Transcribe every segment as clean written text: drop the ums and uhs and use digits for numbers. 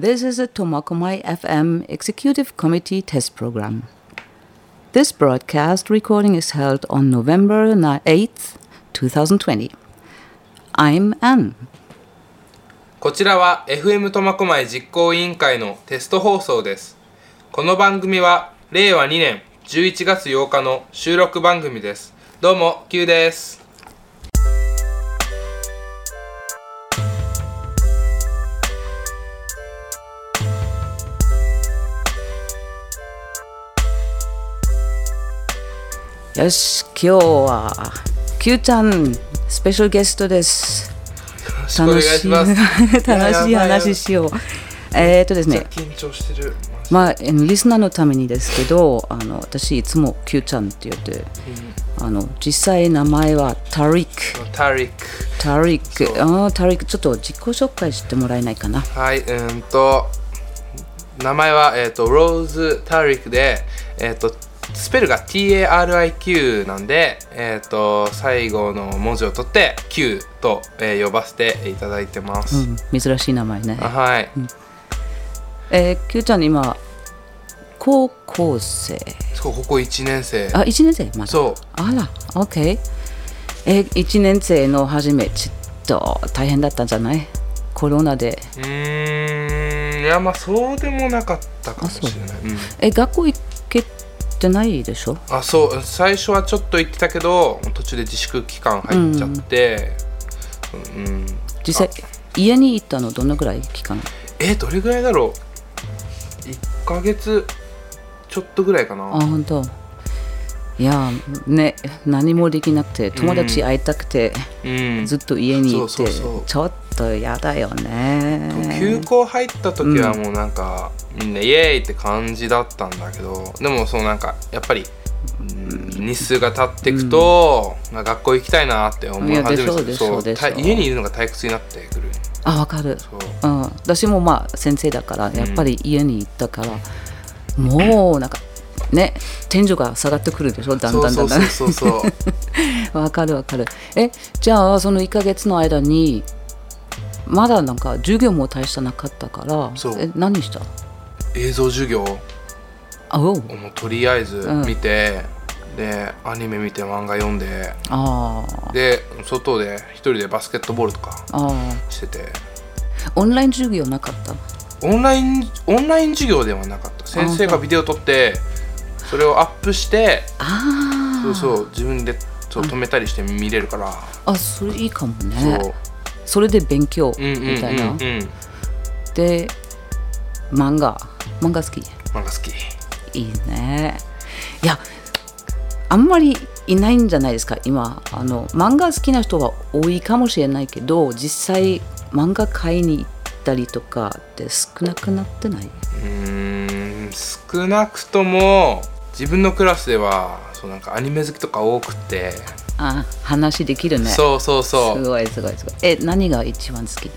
This is a Tomokomai FM Executive Committee Test Program. This broadcast recording is held on November 8th, 2020. I'm Ann. こちらは FM 苫小牧実行委員会のテスト放送です。この番組は令和2年11月8日の収録番組です。どうも、Q です。よし、今日は Q ちゃんスペシャルゲストです。楽しい話しよう。ですね、緊張してる、まあ、リスナーのためにですけど、私いつも Q ちゃんって言って、実際名前はタリック。ちょっと自己紹介してもらえないかな。はい、名前は、ローズ・タリックで、スペルが TARIQ なんで、最後の文字を取って Q と、呼ばせていただいてます。珍しい名前ね。はい、Q ちゃん今高校生。そう、ここ1年生。あ、1年生まだ。そう。あら、OK。1年生の初めちょっと大変だったんじゃない？コロナで。いや、まあそうでもなかったかもしれない。学校行けってないでしょ？あ、そう、最初はちょっと行ってたけど途中で自粛期間入っちゃって、実際家に行ったのどのぐらい期間？どれぐらいだろう？1ヶ月ちょっとぐらいかな。あ、本当。いやね、何もできなくて友達会いたくて、ずっと家にいて、ちょっとやだよね。休校入った時はもうなんか、みんなイエーイって感じだったんだけど、でもそうなんかやっぱり日数が経っていくと、学校行きたいなって思い始めて、家にいるのが退屈になってくる。あ、わかる。私もまあ先生だからやっぱり家に行ったから、もうなんか。ね、天井が下がってくるでしょ、だんだん。そう。わかるわかる。じゃあその1ヶ月の間にまだなんか授業も大したなかったから、何した？映像授業をとりあえず見て、でアニメ見て漫画読んで、で外で一人でバスケットボールとかしてて。オンライン授業なかった？オンライン授業ではなかった。先生がビデオ撮って。それをアップして、自分で止めたりして見れるから。あ、それいいかもね。それで勉強みたいな。で、漫画好き。漫画好き。いいね。いや、あんまりいないんじゃないですか。今漫画好きな人は多いかもしれないけど、実際漫画買いに行ったりとかって少なくなってない？少なくとも。自分のクラスではそうなんかアニメ好きとか多くて。あ、話できるね。そう。すごい。何が一番好き？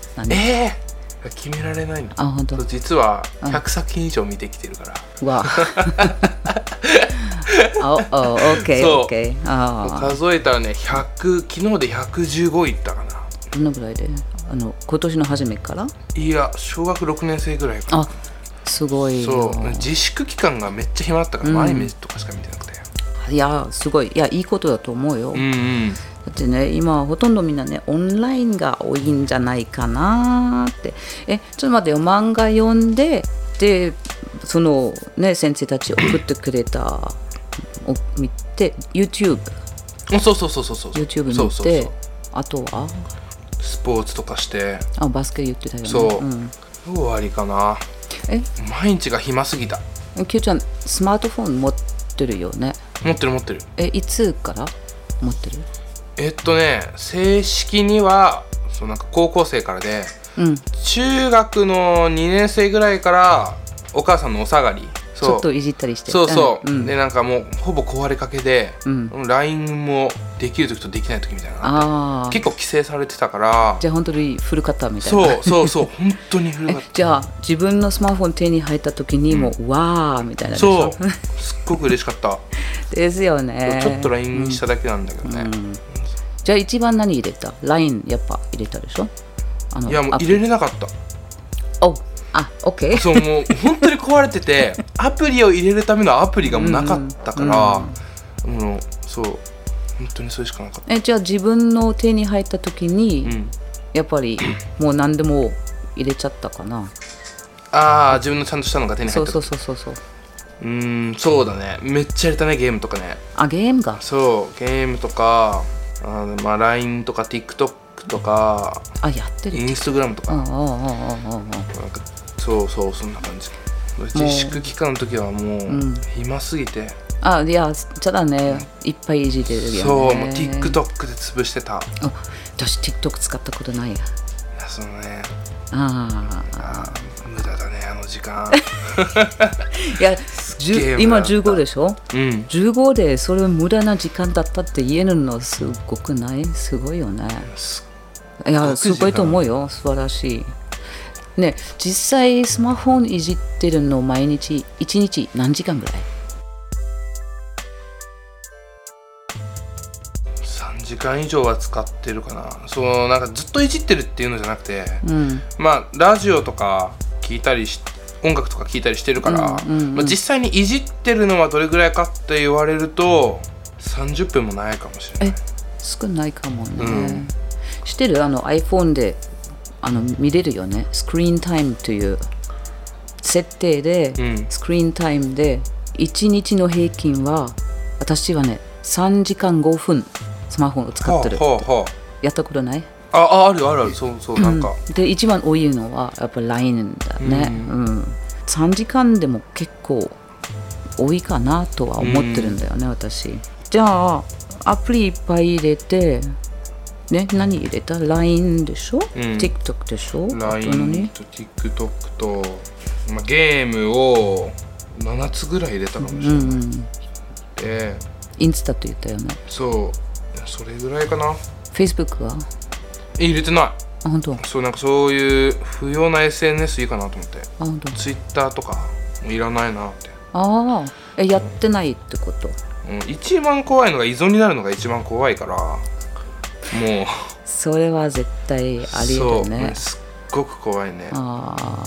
決められないの。あ、本当。実は100作品以上見てきてるから。わあ。オッケー。数えたらね、100、昨日で115いったかな。どのぐらいで？今年の初めから？いや、小学6年生ぐらいから。すごい。そう、自粛期間がめっちゃ暇だったから、アニメとかしか見てなくて。いや、すごい。いや、いいことだと思うよ。だってね、今ほとんどみんなね、オンラインが多いんじゃないかなって。ちょっと待ってよ、漫画読んで、でそのね、先生たち送ってくれたを見て、 YouTube。 そう YouTube 見て、あとはスポーツとかして。あ、バスケ言ってたよね。そう、終わりかな。毎日が暇すぎた。キューちゃん、スマートフォン持ってるよね。持ってる。いつから持ってる？正式にはそうなんか高校生からで、中学の2年生ぐらいからお母さんのお下がり、ちょっといじったりして。で、なんかもうほぼ壊れかけで、LINE もできる時とできない時みたいな。結構規制されてたから。じゃあ本当に古かったみたいな。そう、本当に古かった。じゃあ自分のスマートフォン手に入った時にもう、わーみたいなでしょ。そう、すっごく嬉しかった。ですよね。ちょっと LINE しただけなんだけどね。じゃあ一番何入れた？ LINE やっぱ入れたでしょ？いや、もう入れれなかった。あ、OK そう、もう本当に壊れててアプリを入れるためのアプリがもうなかったから、うんうん、そう本当にそれしかなかった。じゃあ自分の手に入った時に、うん、やっぱりもう何でも入れちゃったかな。ああ、自分のちゃんとしたのが手に入った。そうそうだね、めっちゃ入れたね、ゲームとかね。あ、ゲームがそう、ゲームとか、あ、まあ、LINE とか TikTok とか、あ、やってる Instagram とか、そうそう、そんな感じ。自粛期間の時はもう暇すぎて、あ、いや、ただね、いっぱいいじってるよね。そう、もう TikTok で潰してた。あ、私 TikTok 使ったことないや。いや、そうね、ああ、無駄だね、あの時間いや、今15でしょ、うん、15でそれ無駄な時間だったって言えるのすごくない？すごいよね。いや、すごいと思うよ、素晴らしいね。実際スマホいじってるの毎日1日何時間ぐらい？3時間以上は使ってるかな。そのなんかずっといじってるっていうのじゃなくて、うん、まあラジオとか聞いたり音楽とか聞いたりしてるから、うんうんうん、まあ、実際にいじってるのはどれぐらいかって言われると30分もないかもしれない。少ないかもね、うん、してる。あの iPhone で見れるよね、スクリーンタイムという設定で、うん、スクリーンタイムで1日の平均は私はね3時間5分スマホを使ってるって、はあはあ、やったことない？あるそうなんか、うん、で一番多いのはやっぱ LINE だね、うんうん、3時間でも結構多いかなとは思ってるんだよね、うん、私。じゃあアプリいっぱい入れてね、何入れた？ LINE でしょ、うん、TikTok でしょ。 LINE と TikTok と、まあ、ゲームを7つぐらい入れたかもしれない、うんうん、でインスタと言ったよね。そう、それぐらいかな。 Facebook は入れてない。あ、本当。そう、なんかそういう不要な SNS いいかなと思って。あ、本当。Twitter とかもいらないなって。ああ、やってないってこと、うん、一番怖いのが依存になるのが一番怖いからもうそれは絶対あり得るね。そう、すっごく怖いね。あ、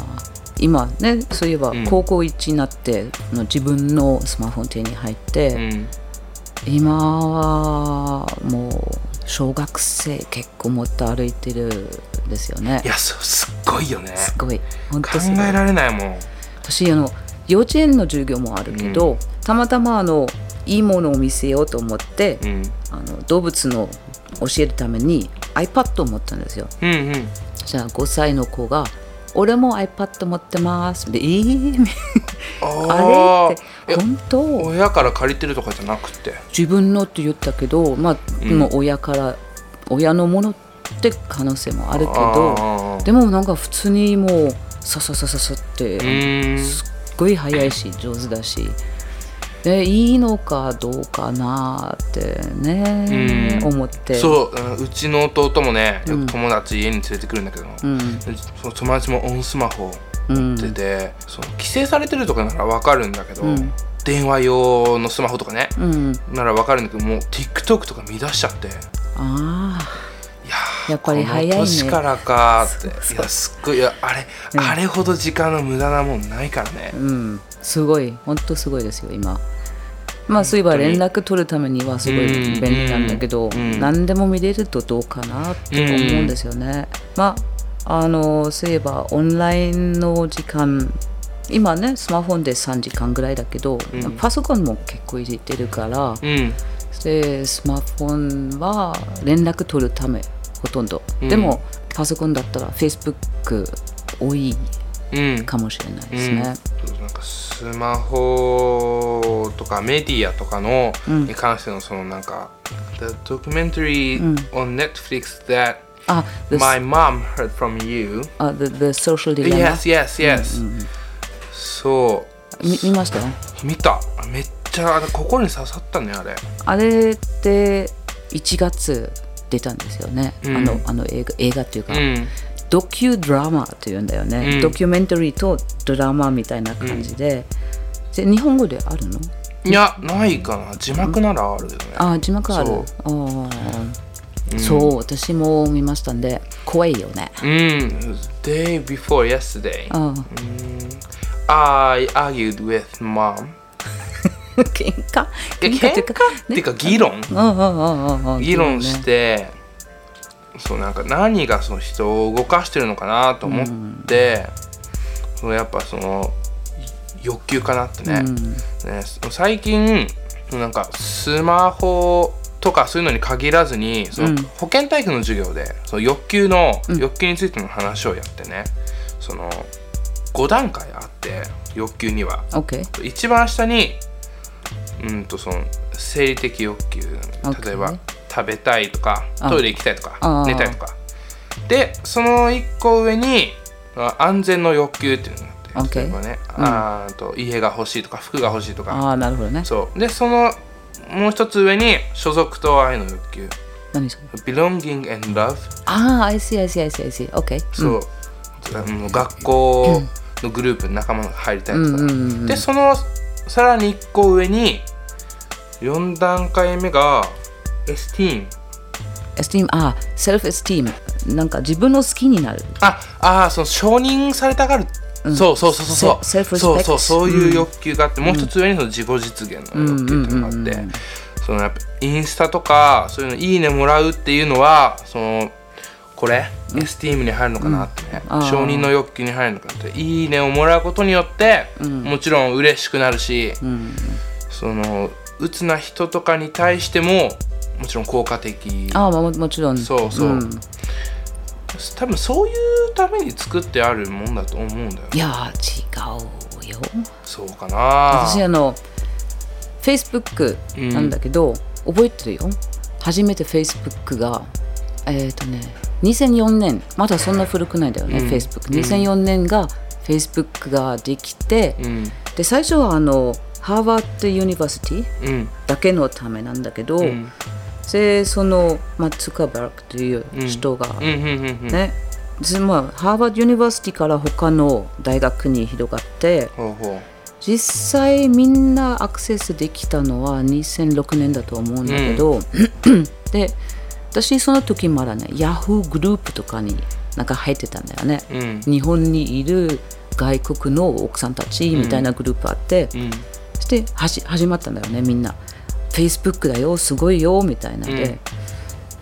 今ね、そういえば高校1になって、うん、自分のスマホの手に入って、うん、今はもう小学生結構持って歩いてるんですよね。いや、そう、すっごいよね。すごい、本当すごい、考えられないもん。私幼稚園の授業もあるけど、うん、たまたまいいものを見せようと思って、うん、動物の教えるために iPad を持ったんですよ、うんうん、じゃあ5歳の子が俺も iPad 持ってますで、あれって本当親から借りてるとかじゃなくて自分のって言ったけど、まあ、うん、もう親から親のものって可能性もあるけど、でもなんか普通にもうさささささってすっごい早いし上手だしでいいのかどうかなってね、うん、思って。そう、うちの弟もね、よく友達家に連れてくるんだけど、うん、その友達もオンスマホ持ってて、うん、その規制されてるとかなら分かるんだけど、うん、電話用のスマホとかね、うん、なら分かるんだけど、もう TikTok とか見出しちゃって、あー、いやー、やっぱり早いね、この年からかってそう、いや、すっごい、いや、あれ、うん、あれほど時間の無駄なもんないからね、うん、すごい、ほんとすごいですよ今。まあ、そういえば連絡取るためにはすごい便利なんだけど、何でも見れるとどうかなって思うんですよね。まあ、そういえばオンラインの時間、今ねスマホで3時間ぐらいだけど、パソコンも結構いじってるから、でスマホは連絡取るためほとんど。でもパソコンだったら Facebook 多いかもしれないですね。なんかスマホとかメディアとかのに関してのそのなんか、うん、The documentary on Netflix that my mom heard from you、the Social Dilemma。 Yes、うんうん、そう見ましたよ。見た。めっちゃ心に刺さったね、あれ。あれって1月出たんですよね、うん、映画っていうか、うん、ドキュドラマというんだよね、うん、ドキュメンタリーとドラマみたいな感じで、うん、日本語であるの？いや、ないかな。字幕ならあるよね、うん、あ、字幕ある。そう、あ、うん、そう私も見ましたんで怖いよね、うん、Day before yesterday、うんうん、I argued with mom 喧嘩っていうか、ね、っていうか議論、議論して、そうなんか何がその人を動かしてるのかなと思って、うん、そのやっぱその欲求かなってね、うん、ね最近なんかスマホとかそういうのに限らずにその保健体育の授業でその欲求についての話をやってね、うん、その5段階あって欲求には、okay. 一番下にその生理的欲求、例えば、okay. 食べたいとかトイレ行きたいとか寝たいとかで、その1個上に安全の欲求っていうのがあって、okay. 例えばね、うん、家が欲しいとか服が欲しいとか、あ、なるほどね。そうでそのもう一つ上に所属と愛の欲求、何それ Belonging and love。 ああ、I see, I see, I see, I see. OK。 そう、うん、学校のグループに仲間が入りたいとか、うんうんうんうん、でそのさらに1個上に4段階目がエスティーム、あ、セルフエスティーム、なんか自分の好きになる、その承認されたがる、うん、そうセルフリスペクト、そういう欲求があって、うん、もう一つ上にその自己実現の欲求っていうのがあって、うんうんうんうん、そのやっぱインスタとかそういうのいいねもらうっていうのはそのこれ、うん、エスティームに入るのかなってね、うん、承認の欲求に入るのかなって、いいねをもらうことによって、うん、もちろん嬉しくなるし、うん、その鬱な人とかに対してももちろん効果的、もちろんそう、うん、多分そういうために作ってあるもんだと思うんだよ、ね、いや違うよ、そうかな、私Facebook なんだけど、うん、覚えてるよ、初めて Facebook が2004年、まだそんな古くないだよね、うん、Facebook。 2004年が Facebook ができて、うん、で最初はハーバードユニバーシティだけのためなんだけど、うん、でそのツカーバーグという人が、ね、まあ、ハーバードユニバーシティから他の大学に広がって、実際みんなアクセスできたのは2006年だと思うんだけど、うん、で私その時まだね、ヤフーグループとかになんか入ってたんだよね、うん、日本にいる外国の奥さんたちみたいなグループあって、うん、そして始まったんだよね、みんな Facebook だよ、すごいよみたいなで、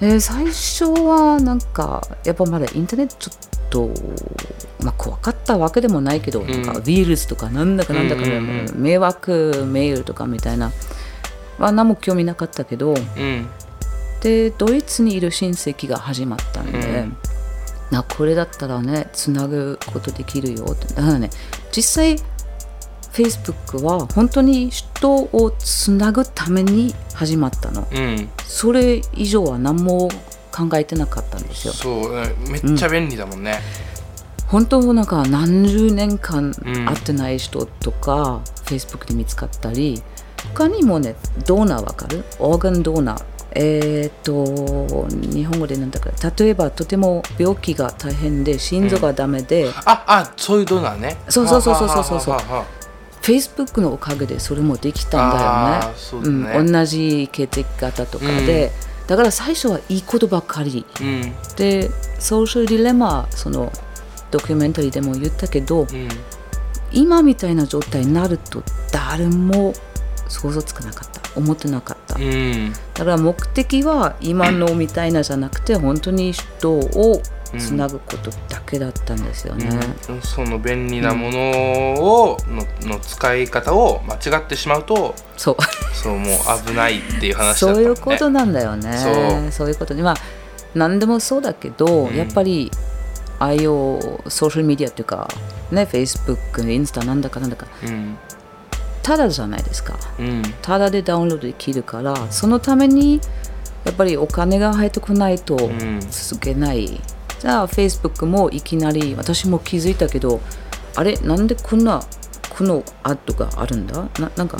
うん、最初はなんかやっぱまだインターネットちょっと、怖かったわけでもないけど、うん、なんかウィールズとかなんだか、うんうんうん、迷惑メールとかみたいなは何も興味なかったけど、うん、でドイツにいる親戚が始まったんで、うん、これだったらねつなぐことできるよって、だからね、実際 Facebook は本当に人をつなぐために始まったの、うん、それ以上は何も考えてなかったんですよ。そうめっちゃ便利だもんね、うん、本当なんか何十年間会ってない人とか、うん、Facebook で見つかったり、他にもね、ドナーわかる？オーガンドナー、日本語でなんだか、例えばとても病気が大変で心臓がダメで、うん、そういうドナーね、そう Facebook のおかげでそれもできたんだよね、うん、同じ血液型とかで、うん、だから最初はいいことばかり、うん、でソーシャルディレマ、そのドキュメンタリーでも言ったけど、うん、今みたいな状態になると誰も想像つかなかった、思ってなかった、うん、だから目的は今のみたいなじゃなくて、本当に人をつなぐことだけだったんですよね、うんうん、その便利なものを、うん、の使い方を間違ってしまうと、そうもう危ないっていう話だった、ね、そういうことなんだよね、そういうことで、何でもそうだけど、うん、やっぱりああいうソーシャルメディアっていうかね、 Facebook、インスタなんだか、うん、ただじゃないですか、うん、ただでダウンロードできるから、そのためにやっぱりお金が入ってこないと続けない、うん、じゃあ Facebook もいきなり、私も気づいたけど、あれなんでこのアッドがあるんだ、なんか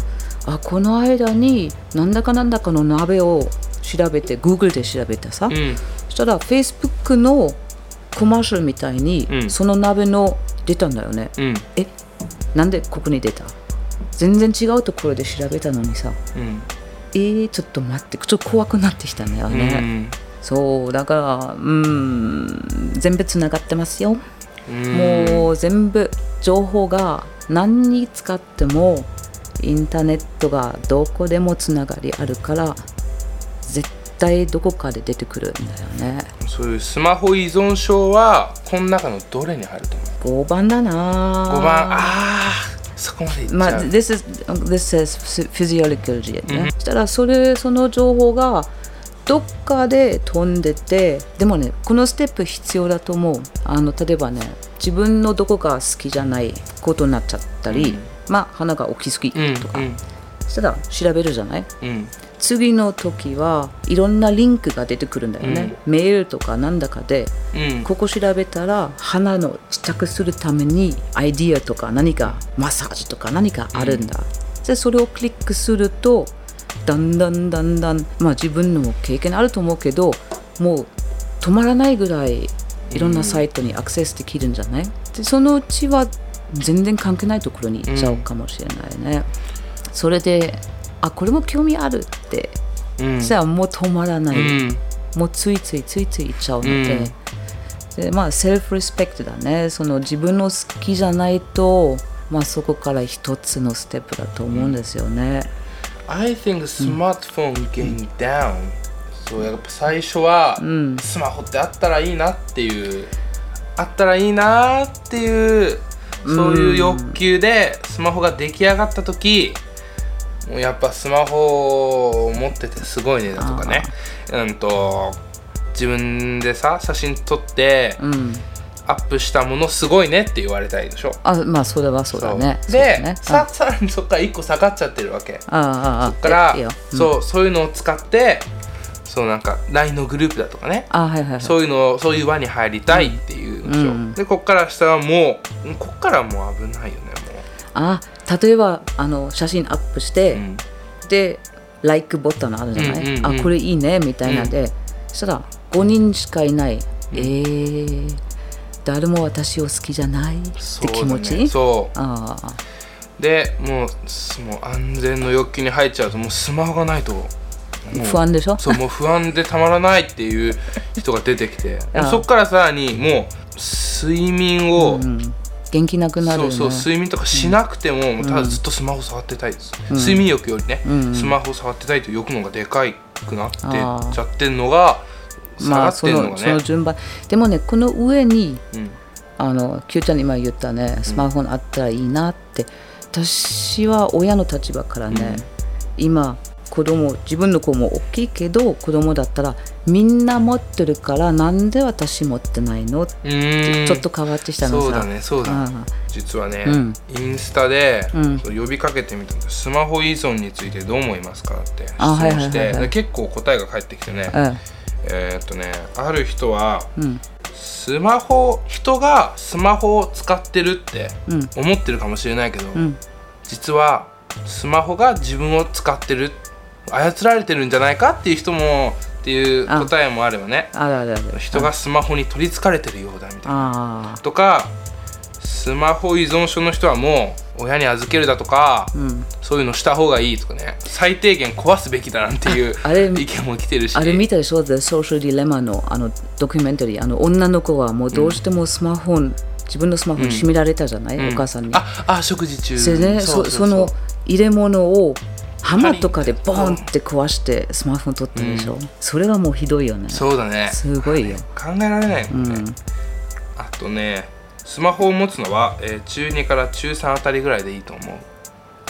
この間になんだかの鍋を調べて Google で調べたさ、うん、そしたら Facebook のコマーシャルみたいに、うん、その鍋の出たんだよね、うん、なんでここに出た、全然違うところで調べたのにさ、うん、ちょっと待って、ちょっと怖くなってきたんだよね、うん、そうだから全部つながってますよ。もう全部情報が何に使ってもインターネットがどこでもつながりあるから絶対どこかで出てくるんだよね。そういうスマホ依存症はこの中のどれに入ると思う？5番だな。5番、そこまでいっちゃう、This is physiology ね。そしたらその情報がどっかで飛んでて、でもねこのステップ必要だと思う。例えばね自分のどこが好きじゃないことになっちゃったり、鼻が大きすぎとか、そしたら調べるじゃない、次の時はいろんなリンクが出てくるんだよね、メールとかなんだかで、ここ調べたら鼻のちっちゃくするためにアイディアとか何かマッサージとか何かあるんだ、でそれをクリックするとだんだん、自分の経験あると思うけど、もう止まらないぐらいいろんなサイトにアクセスできるんじゃない？でそのうちは全然関係ないところに行っちゃうかもしれないね。それでこれも興味あるって、じゃあもう止まらない、もうついつい行っちゃうので、でセルフリスペクトだね。その自分の好きじゃないと、そこから一つのステップだと思うんですよね。I think smartphone getting down、そうやっぱ最初はスマホってあったらいいなっていうそういう欲求でスマホが出来上がった時、もうやっぱスマホを持っててすごいねだとかね、自分で写真撮って、アップしたものすごいねって言われたいでしょ。それはそうだね。で、さらにそっから1個下がっちゃってるわけ。そっからそういうのを使って、LINE のグループだとかね、そういう輪に入りたいっていうでしょ。で、こっから下はもう危ないよね。例えば写真アップして、で、LIKE ボタンあるじゃない、これいいねみたいなで、そしたら5人しかいない、誰も私を好きじゃないって気持ち。で、もう安全の欲求に入っちゃうと、もうスマホがないと不安でしょ。もう不安でたまらないっていう人が出てきてそっからさらにもう睡眠を、元気なくなるよね。睡眠とかしなくても、ただずっとスマホ触ってたいです、睡眠欲よりね、スマホ触ってたいという欲の方がでかくなってちゃってるのがその順番でもね、この上に、キューちゃん今言ったね、スマホがあったらいいなって、私は親の立場からね、今自分の子も大きいけど子供だったらみんな持ってるからなんで私持ってないのってちょっと変わってきたのさ。そうだね。実はね、インスタで、呼びかけてみたんです。スマホ依存についてどう思いますかって質問して、結構答えが返ってきてね、ある人は、人がスマホを使ってるって思ってるかもしれないけど、実はスマホが自分を使ってる、操られてるんじゃないかっていう人もっていう答えもあればね、人がスマホに取りつかれてるようだみたいなとか、スマホ依存症の人はもう親に預けるだとか、そういうのした方がいいとかね、最低限壊すべきだなんていう意見も来てるし、あれ見たでしょ、The Social Dilemma のドキュメンタリー、女の子はもうどうしても自分のスマホにしめられたじゃない、お母さんに食事中で、ね、その入れ物をハマとかでボンって壊してスマホを取ったでしょ、それはもうひどいよね。そうだね、すごいよ、考えられないもんね、あとね、スマホを持つのは、中2から中3あたりぐらいでいいと思う。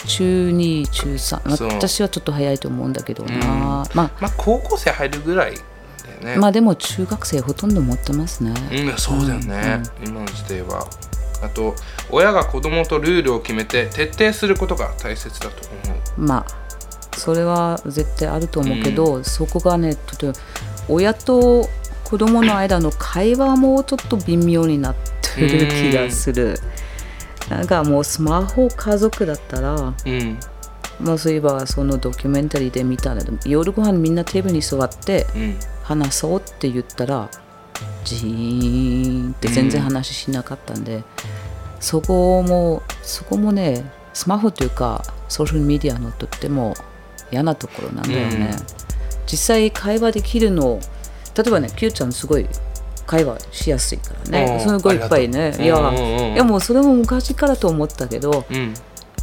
中2、中3、私はちょっと早いと思うんだけどな、高校生入るぐらいだよね。でも中学生ほとんど持ってますね。そうだよね、今の時代は。あと、親が子供とルールを決めて徹底することが大切だと思う。それは絶対あると思うけど、そこがね、ちょっと親と子供の間の会話もちょっと微妙になってる気がする。なんかもうスマホ家族だったら、そういえばそのドキュメンタリーで見たら、夜ご飯みんなテーブルに座って話そうって言ったら、ジーンって全然話しなかったんで、そこもね、スマホというかソーシャルメディアのとっても嫌なところなんだよね。実際会話できるの例えばねキューちゃんすごい会話しやすいからね、すごいいっぱいね、いや、いやもうそれも昔からと思ったけど、うん、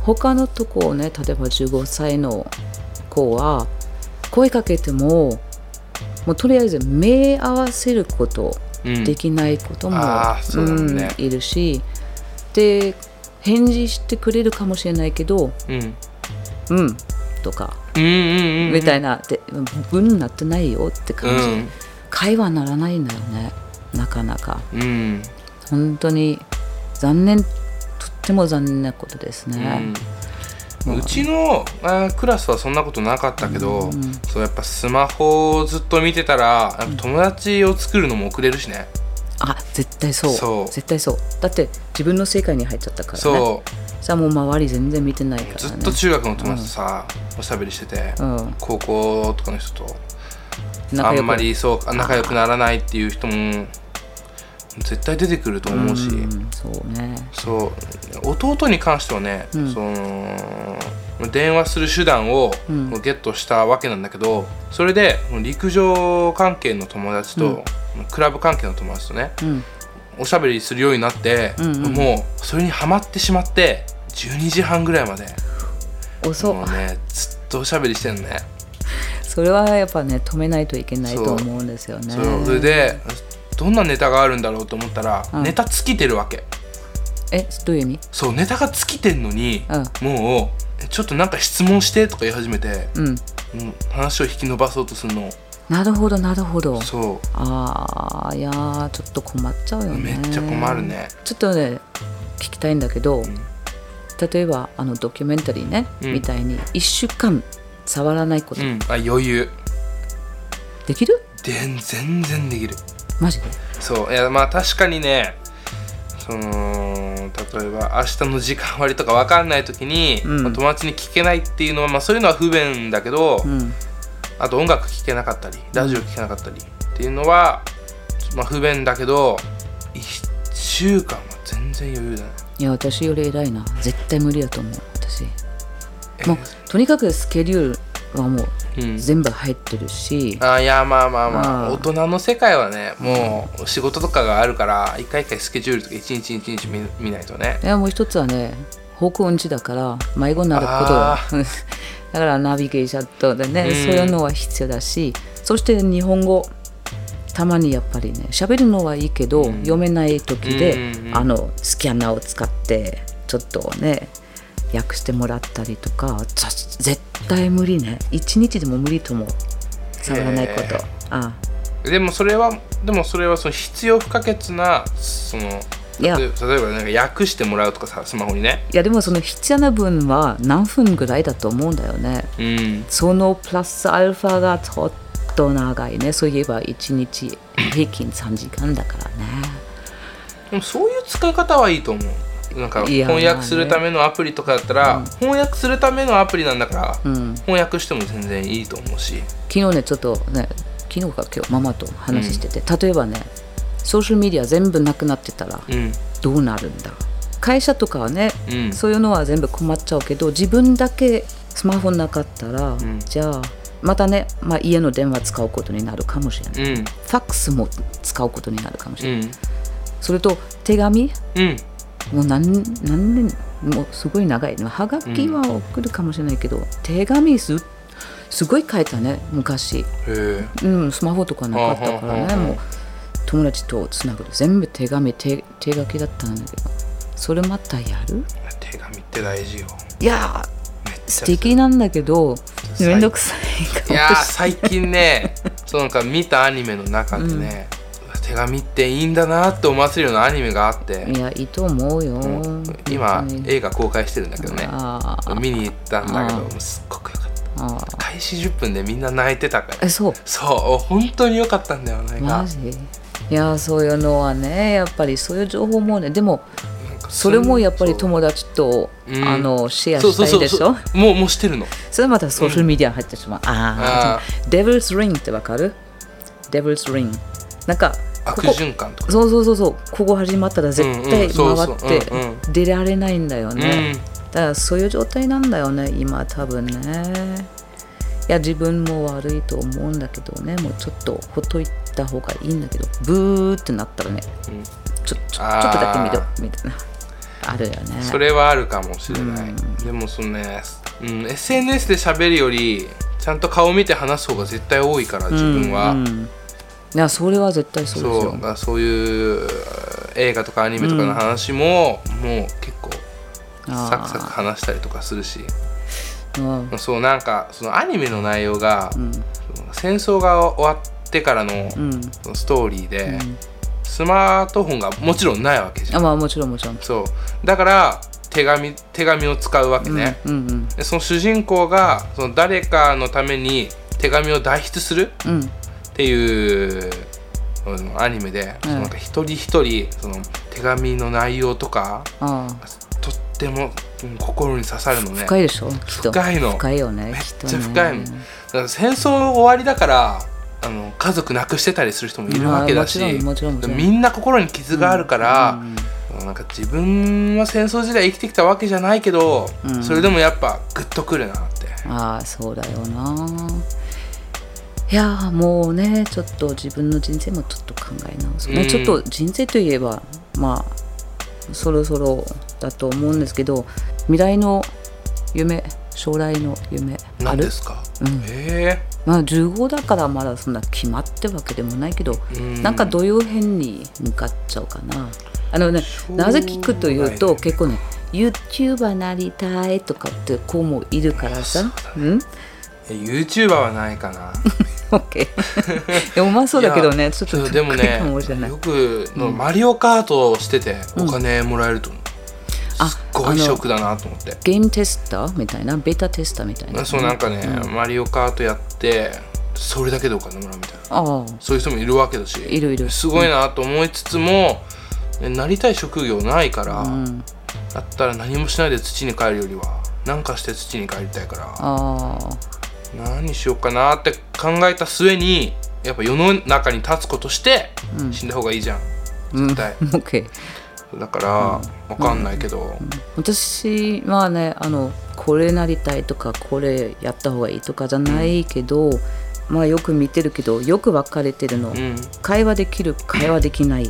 他のとこをね例えば15歳の子は声かけてももうとりあえず目合わせること、うん、できないことも、うんね、いるしで返事してくれるかもしれないけど、うん、うん、とか、うんうんうんうん、みたいなで文になってないよって感じ、うん、会話ならないんだよねなかなか、うん、本当に残念とっても残念なことですね、うん、うちのクラスはそんなことなかったけど、うんうん、そうやっぱスマホをずっと見てたらやっぱ友達を作るのも遅れるしね、うん、あ絶対そう、そう絶対そうだって自分の世界に入っちゃったからねそうさあもう周り全然見てないからねずっと中学の友達とさ、うん、おしゃべりしてて、うん、高校とかの人とあんまりそう仲良くならないっていう人も絶対出てくると思うし、うん、そうねそう弟に関してはね、うん、その電話する手段をゲットしたわけなんだけど、うん、それで陸上関係の友達と、うん、クラブ関係の友達とね、うん、おしゃべりするようになって、うんうん、もうそれにハマってしまって12時半ぐらいまで遅もうねずっとおしゃべりしてるねそれはやっぱね止めないといけないと思うんですよね。それでどんなネタがあるんだろうと思ったら、うん、ネタ尽きてるわけ。え、どういう意味？そうネタが尽きてんのに、うん、もうちょっとなんか質問してとか言い始めて、うん、話を引き伸ばそうとするの。なるほどなるほど。そう。ああいやーちょっと困っちゃうよね。めっちゃ困るね。ちょっとね聞きたいんだけど、うん、例えばあのドキュメンタリーね、うん、みたいに1週間触らないこと、うん、あ余裕できる？全然できる。マジで？そういやまあ確かにねその例えば明日の時間割とか分かんないときに、うんまあ、友達に聞けないっていうのは、まあ、そういうのは不便だけど、うん、あと音楽聞けなかったりラジオ聞けなかったりっていうのは、まあ、不便だけど1週間は全然余裕だね。いや私より偉いな絶対無理だと思う私もうとにかくスケジュールはもう全部入ってるし、うん、あいやまあまあまあ、大人の世界はねもう仕事とかがあるから一回一回スケジュールとか一日一日 見ないとね。いやもう一つはね方向音痴だから迷子になることだからナビゲーションとでね、うん、そういうのは必要だしそして日本語たまにやっぱりね喋るのはいいけど、うん、読めない時で、うん、あのスキャナーを使ってちょっとね訳してもらったりとか絶対無理ね1日でも無理とも触らないこと、ああでもそれはその必要不可欠なその例えばなんか訳してもらうとかさスマホにねいやでもその必要な分は何分ぐらいだと思うんだよね、うん、そのプラスアルファがちょっと長いねそういえば1日平均3時間だからねでもそういう使い方はいいと思うなんか翻訳するためのアプリとかだったら、ねうん、翻訳するためのアプリなんだから、うん、翻訳しても全然いいと思うし昨日ねちょっとね昨日か今日ママと話してて、うん、例えばねソーシャルメディア全部なくなってたらどうなるんだ、うん、会社とかはね、うん、そういうのは全部困っちゃうけど自分だけスマホなかったら、うん、じゃあまたね、まあ、家の電話使うことになるかもしれない、うん、ファックスも使うことになるかもしれない、うん、それと手紙、うんもう 何年もすごい長いはがきは送るかもしれないけど、うん、手紙すごい書いたね昔へ、うん、スマホとかなかったからねもう友達とつなぐ全部手紙 手書きだったんだけどそれまたやる手紙って大事よいや素敵なんだけどめんどくさいいや最近ねそのなんか見たアニメの中でね、うん手紙っていいんだなって思わせるようなアニメがあっていやいいと思うよ、うん、今映画公開してるんだけどね見に行ったんだけどもうすっごく良かった開始10分でみんな泣いてたからえそう本当に良かったんだよねマジいやそういうのはねやっぱりそういう情報もねでもそれもやっぱり友達とあのシェアしたいでしょそうもうしてるのそれまたソーシャルメディア入ってしまう、うん、デビルズリングってわかるデビルズリングなんか悪循環とかそうここ始まったら絶対回って出られないんだよね、だからそういう状態なんだよね今多分ねいや自分も悪いと思うんだけどねもうちょっとほっといた方がいいんだけど、ブーってなったらね、うん、ちょっとだけ見ろみたいなあるよね。それはあるかもしれない、うん、でもそのね、うん、SNS で喋るよりちゃんと顔見て話す方が絶対多いから自分は、うんうん、いやそれは絶対そうですよ。そういう映画とかアニメとかの話も、うん、もう結構サクサク話したりとかするし、うん、そうなんかそのアニメの内容が、うん、戦争が終わってからのストーリーで、うんうん、スマートフォンがもちろんないわけじゃん。あ、まあ、もちろんもちろん。そうだから手紙を使うわけね、うんうんうん、でその主人公がその誰かのために手紙を代筆するっていう、うん、アニメで、うん、そのなんか一人一人その手紙の内容とか、うん、とっても心に刺さるのね。深いでしょ。深いの。深いよね。めっちゃ深いの、ね、だから戦争終わりだから家族亡くしてたりする人もいるわけだし、みんな心に傷があるから、うんうん、なんか自分は戦争時代生きてきたわけじゃないけど、うん、それでもやっぱグッとくるなって。ああそうだよな。いやもうねちょっと自分の人生もちょっと考え直す、うん、もうちょっと人生といえばまあそろそろだと思うんですけど、未来の夢、将来の夢あるんですか、うんまあ、15だからまだそんな決まってわけでもないけど、なんかどういう辺に向かっちゃうかな。ね、なぜ聞くというと結構ね YouTuber なりたいとかって子もいるからさ、うん、YouTuber はないかなOK でもまあそうだけどねちょっとでもねよくのマリオカートをしててお金もらえると思う、うんすごいショックだなと思って。ゲームテスターみたいな、ベータテスターみたいな。そうなんかね、うん、マリオカートやってそれだけでお金もらうみたいな。あそういう人もいるわけだし、いるいる。すごいなと思いつつも、うん、なりたい職業ないから、うん、だったら何もしないで土に帰るよりは何かして土に帰りたいから、あ何しようかなって考えた末にやっぱ世の中に立つことして死んだ方がいいじゃん、うん、絶対、うん、OKだから、うん、分かんないけど、うん、私はねこれなりたいとかこれやった方がいいとかじゃないけど、うん、まあよく見てるけどよく分かれてるの、うん、会話できる会話できない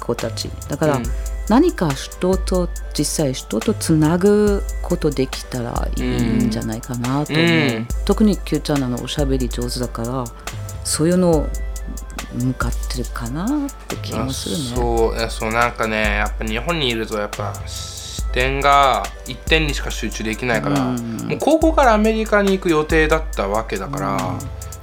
子たちだから、うん、何か人と実際人とつなぐことできたらいいんじゃないかなと思う、うん、特にキューちゃんのおしゃべり上手だからそういうの向かってるかなって気もするね。そうなんかねやっぱ日本にいるとやっぱ視点が一点にしか集中できないから、うん、もう高校からアメリカに行く予定だったわけだから、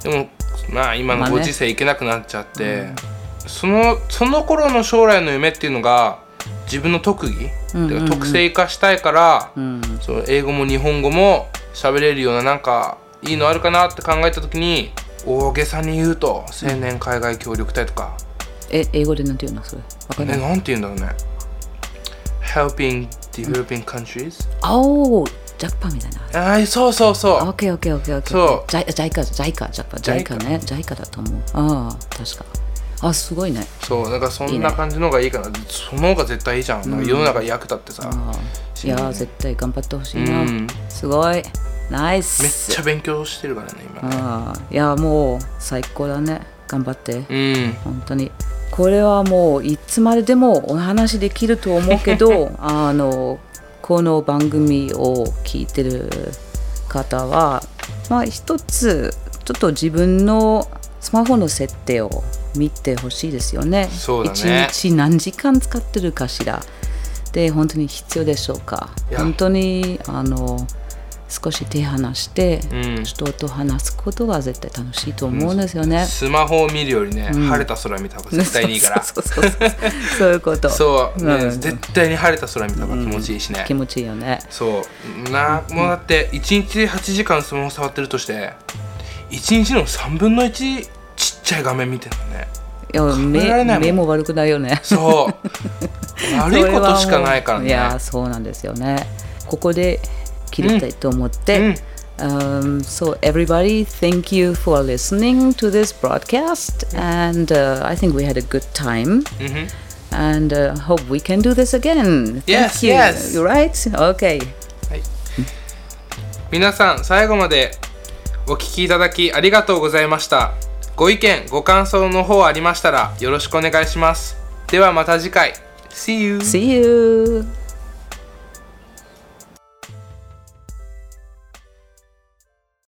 うん、でもまあ今のご時世行けなくなっちゃって、まあねうん、その頃の将来の夢っていうのが自分の特技、うんうんうん、特性化したいから、うん、そう英語も日本語も喋れるようななんかいいのあるかなって考えた時に大げさに言うと青年海外協力隊とか、うん、英語でなんて言うのそれわかんない、なんて言うんだろうね Helping Developing Countries、うん、おージャパンみたいな、そう OKOKOK そう JICA ね JICA だと思う。ああ確かすごいね。そうなんかそんな感じの方がいいかな、ね、その方が絶対いいじゃん、うん、なんか世の中役立ってさ、いや絶対頑張ってほしいな、うん、すごいナイス。めっちゃ勉強してるからね今ね。いやもう最高だね。頑張って、うん、本当にこれはもういつまででもお話できると思うけどこの番組を聞いてる方は、まあ、一つちょっと自分のスマホの設定を見てほしいですよね。そうだね。一日何時間使ってるかしらで本当に必要でしょうか。本当に少し手離して、うん、人と話すことが絶対楽しいと思うんですよね、うん、スマホを見るよりね、うん、晴れた空見た方が絶対にいいからそういうことそう、ねうん、絶対に晴れた空見た方が気持ちいいしね、うん、気持ちいいよね。そうもうだって1日で8時間スマホ触ってるとして1日の3分の1ちっちゃい画面見てるのね。いや目も悪くないよねそう悪いことしかないからね。いやそうなんですよね。ここで切りたいと思って、So everybody, thank you for listening to this broadcast, and I think we had a good time, and hope we can do this again. Yes, yes. You're right. Okay. はい。皆さん最後までお聞きいただきありがとうございました。ご意見ご感想の方ありましたらよろしくお願いします。ではまた次回。See you!